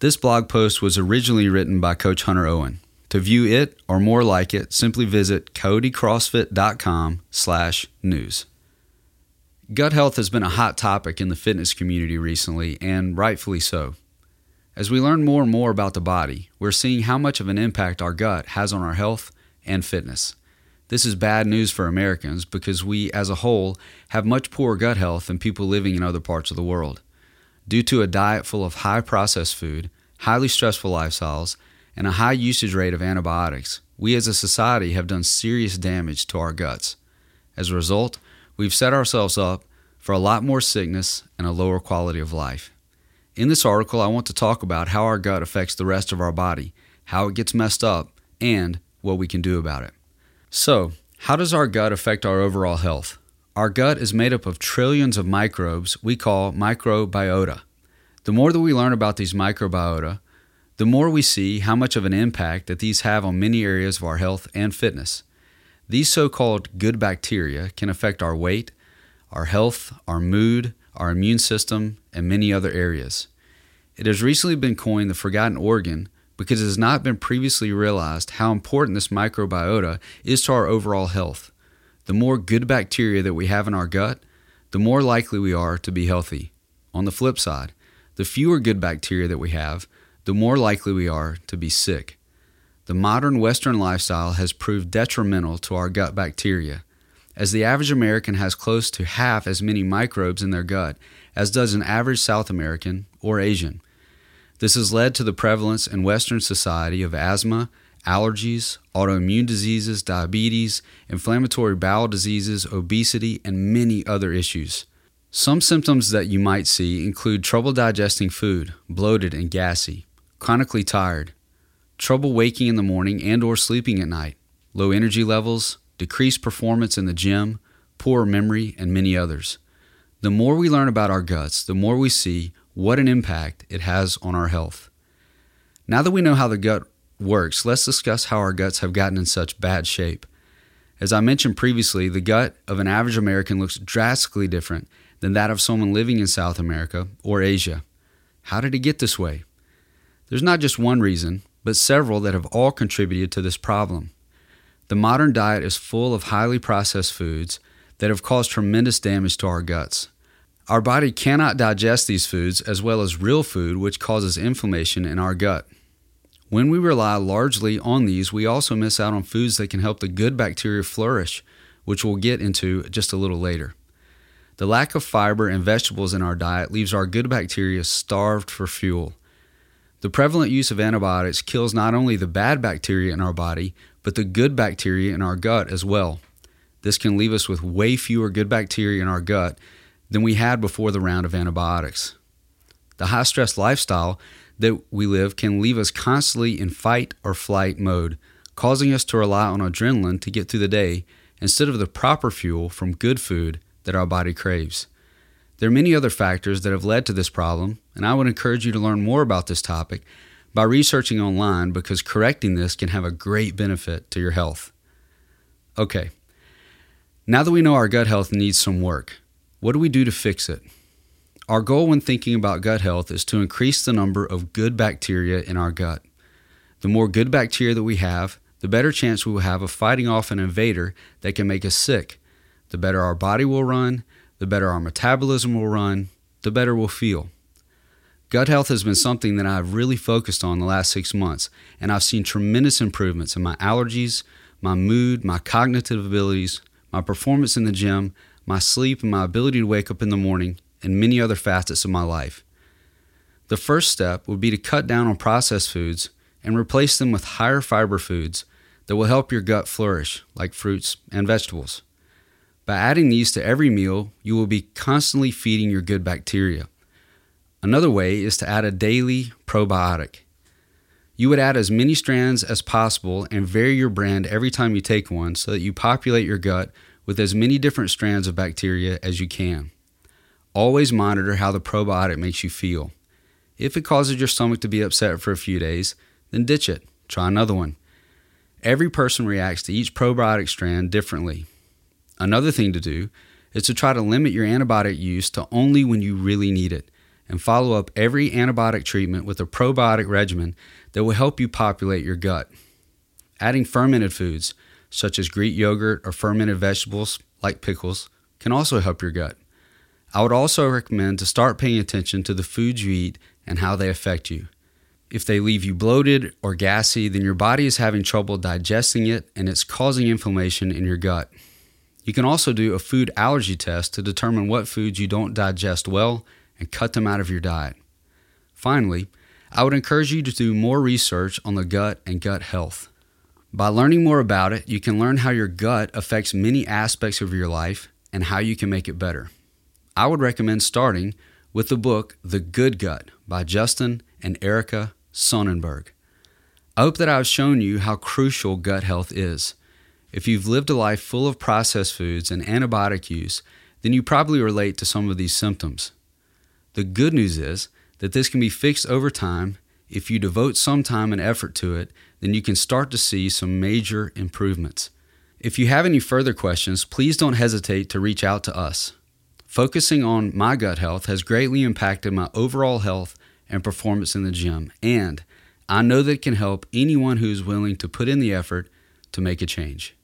This blog post was originally written by Coach Hunter Owen. To view it or more like it, simply visit codycrossfit.com/news. Gut health has been a hot topic in the fitness community recently, and rightfully so. As we learn more and more about the body, we're seeing how much of an impact our gut has on our health and fitness. This is bad news for Americans because we, as a whole, have much poorer gut health than people living in other parts of the world. Due to a diet full of high processed food, highly stressful lifestyles, and a high usage rate of antibiotics, we as a society have done serious damage to our guts. As a result, we've set ourselves up for a lot more sickness and a lower quality of life. In this article, I want to talk about how our gut affects the rest of our body, how it gets messed up, and what we can do about it. So, how does our gut affect our overall health? Our gut is made up of trillions of microbes we call microbiota. The more that we learn about these microbiota, the more we see how much of an impact that these have on many areas of our health and fitness. These so-called good bacteria can affect our weight, our health, our mood, our immune system, and many other areas. It has recently been coined the forgotten organ because it has not been previously realized how important this microbiota is to our overall health. The more good bacteria that we have in our gut, the more likely we are to be healthy. On the flip side, the fewer good bacteria that we have, the more likely we are to be sick. The modern Western lifestyle has proved detrimental to our gut bacteria, as the average American has close to half as many microbes in their gut as does an average South American or Asian. This has led to the prevalence in Western society of asthma, allergies, autoimmune diseases, diabetes, inflammatory bowel diseases, obesity, and many other issues. Some symptoms that you might see include trouble digesting food, bloated and gassy, chronically tired, trouble waking in the morning and or sleeping at night, low energy levels, decreased performance in the gym, poor memory, and many others. The more we learn about our guts, the more we see what an impact it has on our health. Now that we know how the gut works, let's discuss how our guts have gotten in such bad shape. As I mentioned previously, the gut of an average American looks drastically different than that of someone living in South America or Asia. How did it get this way? There's not just one reason, but several that have all contributed to this problem. The modern diet is full of highly processed foods that have caused tremendous damage to our guts. Our body cannot digest these foods as well as real food, which causes inflammation in our gut. When we rely largely on these, we also miss out on foods that can help the good bacteria flourish, which we'll get into just a little later. The lack of fiber and vegetables in our diet leaves our good bacteria starved for fuel. The prevalent use of antibiotics kills not only the bad bacteria in our body, but the good bacteria in our gut as well. This can leave us with way fewer good bacteria in our gut than we had before the round of antibiotics. The high-stress lifestyle that we live can leave us constantly in fight or flight mode, causing us to rely on adrenaline to get through the day instead of the proper fuel from good food that our body craves. There are many other factors that have led to this problem, and I would encourage you to learn more about this topic by researching online because correcting this can have a great benefit to your health. Okay, now that we know our gut health needs some work, what do we do to fix it? Our goal when thinking about gut health is to increase the number of good bacteria in our gut. The more good bacteria that we have, the better chance we will have of fighting off an invader that can make us sick. The better our body will run, the better our metabolism will run, the better we'll feel. Gut health has been something that I've really focused on the last 6 months, and I've seen tremendous improvements in my allergies, my mood, my cognitive abilities, my performance in the gym, my sleep, and my ability to wake up in the morning, and many other facets of my life. The first step would be to cut down on processed foods and replace them with higher fiber foods that will help your gut flourish, like fruits and vegetables. By adding these to every meal, you will be constantly feeding your good bacteria. Another way is to add a daily probiotic. You would add as many strands as possible and vary your brand every time you take one so that you populate your gut with as many different strands of bacteria as you can. Always monitor how the probiotic makes you feel. If it causes your stomach to be upset for a few days, then ditch it. Try another one. Every person reacts to each probiotic strand differently. Another thing to do is to try to limit your antibiotic use to only when you really need it, and follow up every antibiotic treatment with a probiotic regimen that will help you populate your gut. Adding fermented foods, such as Greek yogurt or fermented vegetables like pickles, can also help your gut. I would also recommend to start paying attention to the foods you eat and how they affect you. If they leave you bloated or gassy, then your body is having trouble digesting it and it's causing inflammation in your gut. You can also do a food allergy test to determine what foods you don't digest well and cut them out of your diet. Finally, I would encourage you to do more research on the gut and gut health. By learning more about it, you can learn how your gut affects many aspects of your life and how you can make it better. I would recommend starting with the book The Good Gut by Justin and Erica Sonnenberg. I hope that I've shown you how crucial gut health is. If you've lived a life full of processed foods and antibiotic use, then you probably relate to some of these symptoms. The good news is that this can be fixed over time. If you devote some time and effort to it, then you can start to see some major improvements. If you have any further questions, please don't hesitate to reach out to us. Focusing on my gut health has greatly impacted my overall health and performance in the gym, and I know that it can help anyone who's willing to put in the effort to make a change.